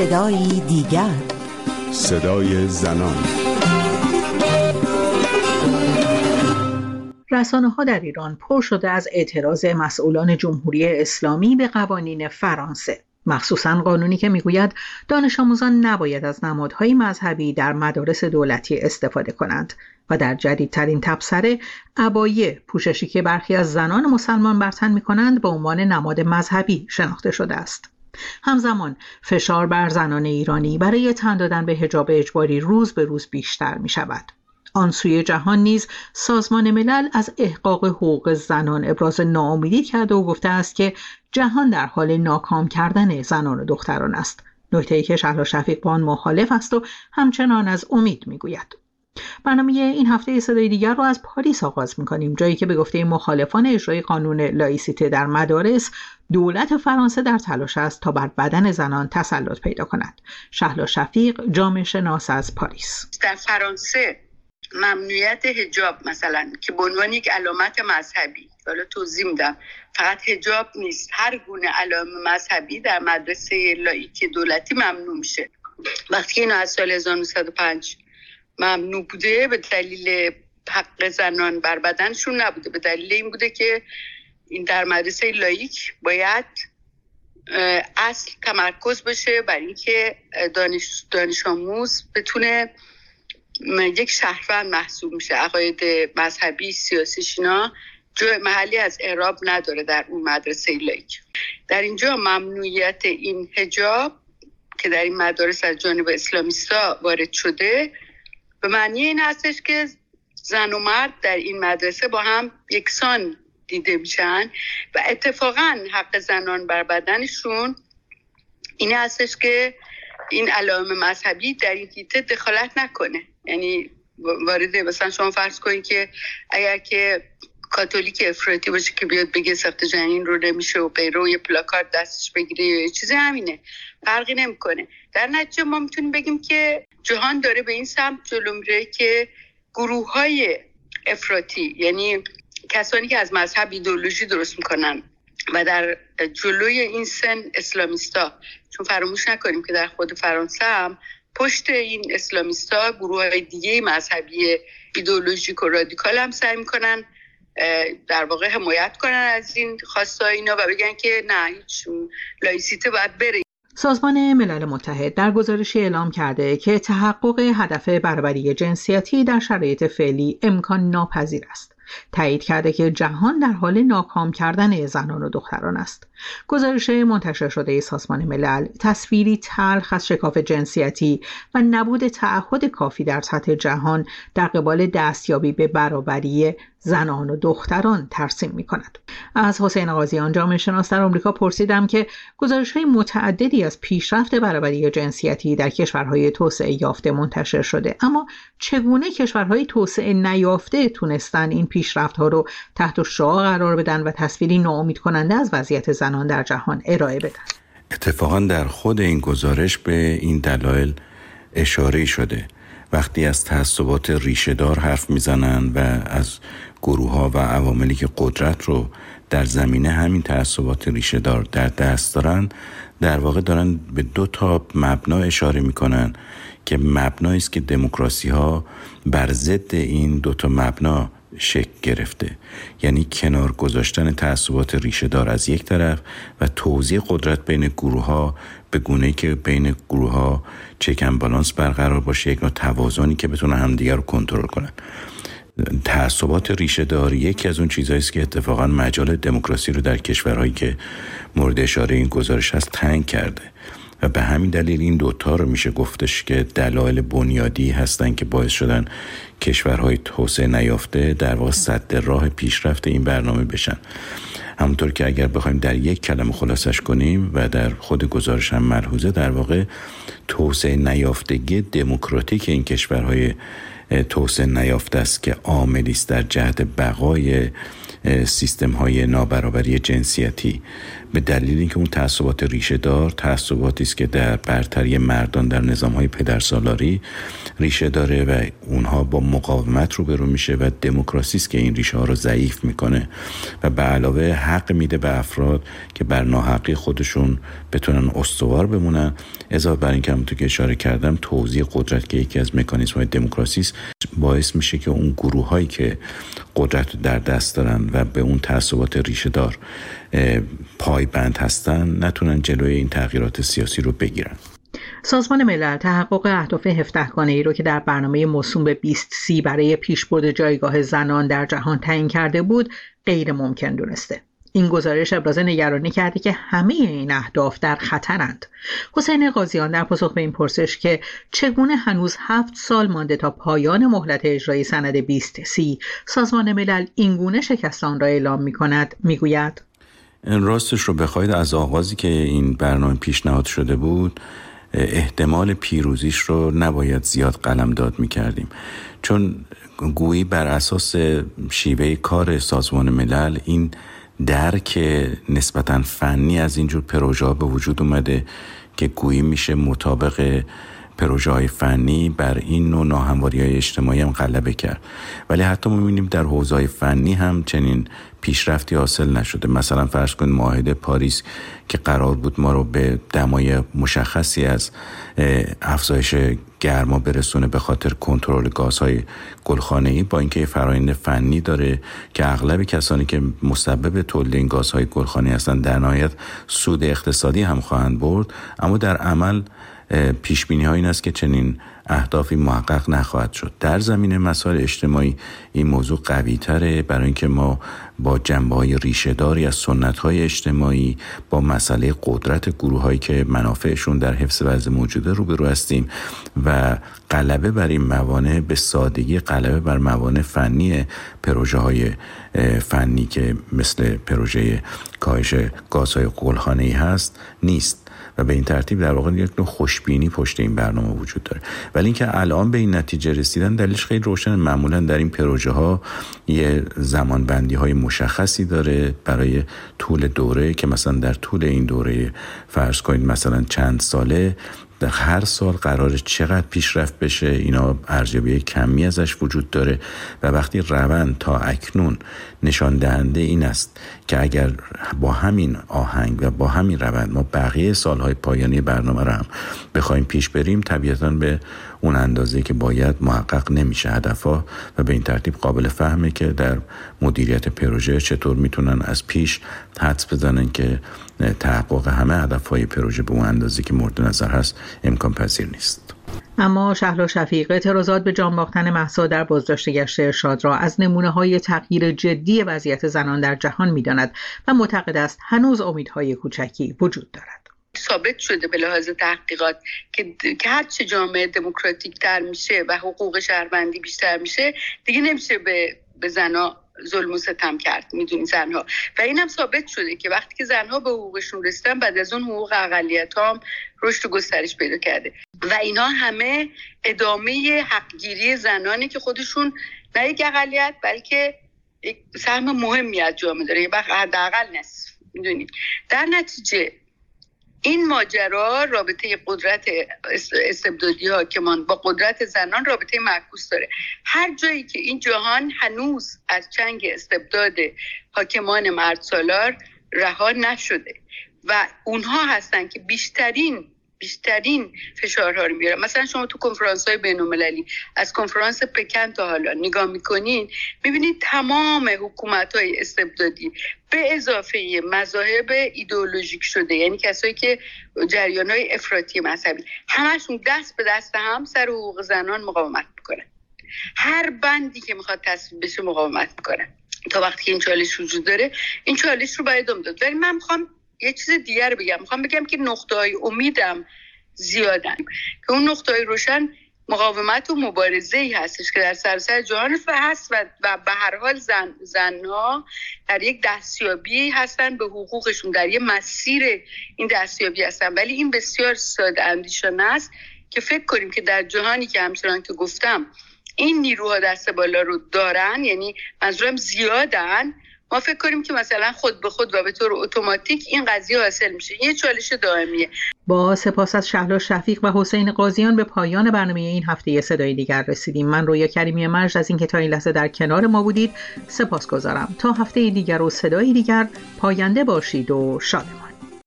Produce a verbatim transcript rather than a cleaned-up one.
صدایی دیگر، صدای زنان. رسانه‌ها در ایران پر شده از اعتراض مسئولان جمهوری اسلامی به قوانین فرانسه، مخصوصاً قانونی که میگوید دانش آموزان نباید از نمادهای مذهبی در مدارس دولتی استفاده کنند و در جدیدترین تبصره عبایه، پوششی که برخی از زنان مسلمان بر تن می‌کنند، به عنوان نماد مذهبی شناخته شده است. همزمان فشار بر زنان ایرانی برای تن دادن به حجاب اجباری روز به روز بیشتر می‌شود. آن سوی جهان نیز سازمان ملل از احقاق حقوق زنان ابراز ناامیدی کرده و گفته است که جهان در حال ناکام کردن زنان و دختران است. نکته‌ای که شهلا شفیق با آن مخالف است و همچنان از امید میگوید. برنامه این هفته صدای دیگر رو از پاریس آغاز میکنیم، جایی که به گفته مخالفان اجرای قانون لایسیته در مدارس، دولت فرانسه در تلاش است تا بر بدن زنان تسلط پیدا کند. شهلا شفیق، جامعه شناس از پاریس. در فرانسه ممنوعیت حجاب مثلا که به عنوان یک علامت مذهبی، حالا توضیح میدم، فقط حجاب نیست، هر گونه علامت مذهبی در مدرسه لاییک دولتی ممنوع میشه. وقتی این از سال هزار و نهصد و پنج ممنوع بوده، به دلیل حق زنان بر بدنشون نبوده، به دلیل این بوده که این در مدرسه لاییک باید اصل تمرکز بشه بر اینکه دانش دانش آموز بتونه یک شهروند محسوب میشه، عقاید مذهبی، سیاسی شنا جای محلی از اعراب نداره در اون مدرسه لایک. در اینجا ممنوعیت این حجاب که در این مدارس از جانب اسلامیستا وارد شده به معنی این هستش که زن و مرد در این مدرسه با هم یکسان دیده میشن و اتفاقا حق زنان بر بدنشون این هستش که این علائم مذهبی در این حیطه دخالت نکنه. یعنی وارده مثلا شما فرض کنید که اگر که کاتولیک افراطی باشه که بیاد بگه سقط جنین رو نمیشه و غیره و یه پلاکارد دستش بگیره یا یه چیزی، همینه، فرقی نمیکنه. در نتیجه ما میتونیم بگیم که جهان داره به این سمت جلو میره که گروه های افراطی، یعنی کسانی که از مذهب ایدئولوژی درست میکنن و در جلوی این سن اسلامیستا، چون فراموش نکنیم که در خود فرانسه هم پشت این اسلامیستا گروه‌های دیگه مذهبی ایدئولوژیک و رادیکال هم سعی می‌کنن در واقع حمایت کنن از این خواست‌های اینا و بگن که نه، هیچ لایسیته باید بره. سازمان ملل متحد در گزارشی اعلام کرده که تحقق هدف برابری جنسیتی در شرایط فعلی امکان ناپذیر است. تایید کرده که جهان در حال ناکام کردن زنان و دختران است. گزارش منتشر شده سازمان ملل تصویری تلخ از شکاف جنسیتی و نبود تعهد کافی در سطح جهان در قبال دستیابی به برابری زنان و دختران ترسیم می کند. از حسین قاضیان، جامعه شناس در آمریکا، پرسیدم که گزارش‌های متعددی از پیشرفت برابری جنسیتی در کشورهای توسعه یافته منتشر شده، اما چگونه کشورهای توسعه نیافته تونستن این پیشرفت‌ها رو تحت شعاع قرار بدن و تصویری ناامید کننده از وضعیت زنان در جهان ارائه بدن؟ اتفاقا در خود این گزارش به این دلایل اشاره شده. وقتی از تعصبات ریشه‌دار حرف میزنن و از گروه‌ها و عواملی که قدرت رو در زمینه همین تعصبات ریشه‌دار در دست دارن، در واقع دارن به دو تا مبنا اشاره میکنن که مبنایی است که دموکراسی‌ها بر ضد این دو تا مبنا شکل گرفته، یعنی کنار گذاشتن تعصبات ریشه‌دار از یک طرف و توزیع قدرت بین گروه‌ها به گونه‌ای که بین گروه‌ها چک اند بالانس برقرار باشه، یک نوع توازنی که بتونه همدیگر رو کنترل کنن. تعصبات ریشه‌دار یکی از اون چیزایی است که اتفاقاً مجال دموکراسی رو در کشورهایی که مورد اشاره این گزارش است تنگ کرده و به همین دلیل این دوتا رو میشه گفتش که دلایل بنیادی هستن که باعث شدن کشورهای توسعه نیافته در واقع سد راه پیشرفت این برنامه بشن. همونطور که اگر بخوایم در یک کلمه خلاصش کنیم و در خود گزارش هم ملحوظه، در واقع توسعه نیافتگی دموکراتیک این کشورهای توسعه نیافته است که عاملی است در جهت بقای سیستم‌های نابرابری جنسیتی به دلیل اینکه اون تعصبات ریشه دار، تعصباتی است که در برتری مردان در نظام‌های پدرسالاری ریشه داره و اونها با مقاومت روبرو میشه و دموکراسی است که این ریشه‌ها رو ضعیف میکنه و به علاوه حق میده به افراد که بر ناحقی خودشون بتونن استوار بمونن. علاوه بر این که همونطور که اشاره کردم توزیع قدرت که یکی از مکانیزم‌های دموکراسی است، باعث میشه که اون گروه‌هایی که قدرت در دست دارن و به اون تعصبات ریشه دار پایبند هستن نتونن جلوی این تغییرات سیاسی رو بگیرن. سازمان ملل تحقق اهداف هفده گانه‌ای رو که در برنامه موسوم به بیست سی برای پیشبرد جایگاه زنان در جهان تعیین کرده بود غیر ممکن دونسته. این گزارش ابراز نگرانی کرده که همه این اهداف در خطرند. حسین قاضیان در پاسخ به این پرسش که چگونه هنوز هفت سال مانده تا پایان مهلت اجرایی سند بیست سی سازمان ملل اینگونه شکست آن را اعلام می کند می گوید راستش رو بخواید از آغازی که این برنامه پیشنهاد شده بود احتمال پیروزیش رو نباید زیاد قلمداد می کردیم، چون گویی بر اساس شیوه کار سازمان ملل این درک نسبتاً فنی از اینجور پروژه‌ها به وجود اومده که گویی میشه مطابق پروژه‌های فنی بر این نوع ناهمواری‌های اجتماعی هم غلبه کرد، ولی حتی ما می‌بینیم در حوزه‌های فنی هم چنین پیشرفتی حاصل نشده. مثلا فرض کن معاهده پاریس که قرار بود ما رو به دمای مشخصی از افزایش گرما برسونه به خاطر کنترل گازهای گلخانه‌ای، با اینکه فرآیند فنی داره که اغلب کسانی که مسبب تولید این گازهای گلخانه‌ای هستند در نهایت سود اقتصادی هم خواهند برد، اما در عمل پیشبینی ها این است که چنین اهدافی محقق نخواهد شد. در زمینه مسائل اجتماعی این موضوع قوی تره، برای اینکه ما با جنبه های ریشه داری از سنت های اجتماعی، با مسئله قدرت گروه هایی که منافعشون در حفظ وضع موجوده روبرو هستیم و غلبه بر این موانع به سادگی غلبه بر موانع فنی پروژه های فنی که مثل پروژه کاهش گازهای گلخانه‌ای هست نیست و به این ترتیب در واقع یک نوع خوشبینی پشت این برنامه وجود داره. ولی اینکه الان به این نتیجه رسیدن دلیلش خیلی روشن. معمولا در این پروژه ها یه زمان بندی های مشخصی داره برای طول دوره که مثلا در طول این دوره فرض کنید مثلا چند ساله در هر سال قراره چقدر پیشرفت بشه، اینا ارزیابی کمی ازش وجود داره و وقتی روند تا اکنون نشان دهنده این است که اگر با همین آهنگ و با همین روند ما بقیه سالهای پایانی برنامه رو هم بخوایم پیش بریم، طبیعتاً به اون اندازه که باید محقق نمیشه هدفها و به این ترتیب قابل فهمه که در مدیریت پروژه چطور میتونن از پیش حدس بزنن که تحقق همه هدفهای پروژه به اون اندازه که مورد نظر هست امکان پذیر نیست. اما شهلا شفیق اعتراضات به جانباختن مهسا در بازداشت گشت ارشاد را از نمونه‌های تغییر جدی وضعیت زنان در جهان می‌داند و معتقد است هنوز امیدهای کوچکی وجود دارد. ثابت شده به لحاظ تحقیقات که که هرچه جامعه دموکراتیک‌تر میشه و حقوق شهروندی بیشتر میشه دیگه نمیشه به به زنا ظلم و ستم کرد، میدونی زنها، و اینم ثابت شده که وقتی که زنها به حقوقشون رسیدن بعد از اون حقوق اقلیت‌ها هم رشد و گسترش پیدا کرده و اینا همه ادامه حقگیری زنانی که خودشون نه یک اقلیت بلکه یک سهم مهمی از جامعه داره، حداقل نصف، میدونی. در نتیجه این ماجرا رابطه قدرت استبدادی‌ها که من با قدرت زنان رابطه معکوس داره. هر جایی که این جهان هنوز از چنگ استبداد حاکمان مردسالار رها نشده و اونها هستن که بیشترین بیشترین فشارها رو میارن. مثلا شما تو کنفرانس‌های بین‌المللی از کنفرانس پکن تا حالا نگاه میکنین، میبینید تمام حکومت‌های استبدادی به اضافه مذاهب ایدئولوژیک شده، یعنی کسایی که جریان‌های افراطی مذهبی، همشون دست به دست هم سر حقوق زنان مقاومت میکنن. هر بندی که میخواد تصویب بشه مقاومت میکنن. تا وقتی که این چالش وجود داره، این چالش رو باید ادامه داد. ولی من میخوام یه چیز دیگر بگم. میخوام بگم که نقطه‌های امیدم زیادن که اون نقطه‌های روشن مقاومت و مبارزه‌ای هستش که در سراسر جهان هست و, و به هر حال زن زن‌ها در یک دستیابی هستن به حقوقشون، در یک مسیر این دستیابی هستن، ولی این بسیار ساده اندیشانه است که فکر کنیم که در جهانی که همچنان که گفتم این نیروها دست بالا رو دارن، یعنی منظورم زیادن، ما فکر کنیم که مثلا خود به خود و به طور اتوماتیک این قضیه حاصل میشه. یه چالش دائمیه. با سپاس از شهلا شفیق و حسین قاضیان به پایان برنامه این هفته صدای دیگر رسیدیم. من رویا کریمی مرج از اینکه تا این لحظه در کنار ما بودید سپاسگزارم. تا هفته دیگر و صدای دیگر پاینده باشید و شادمان.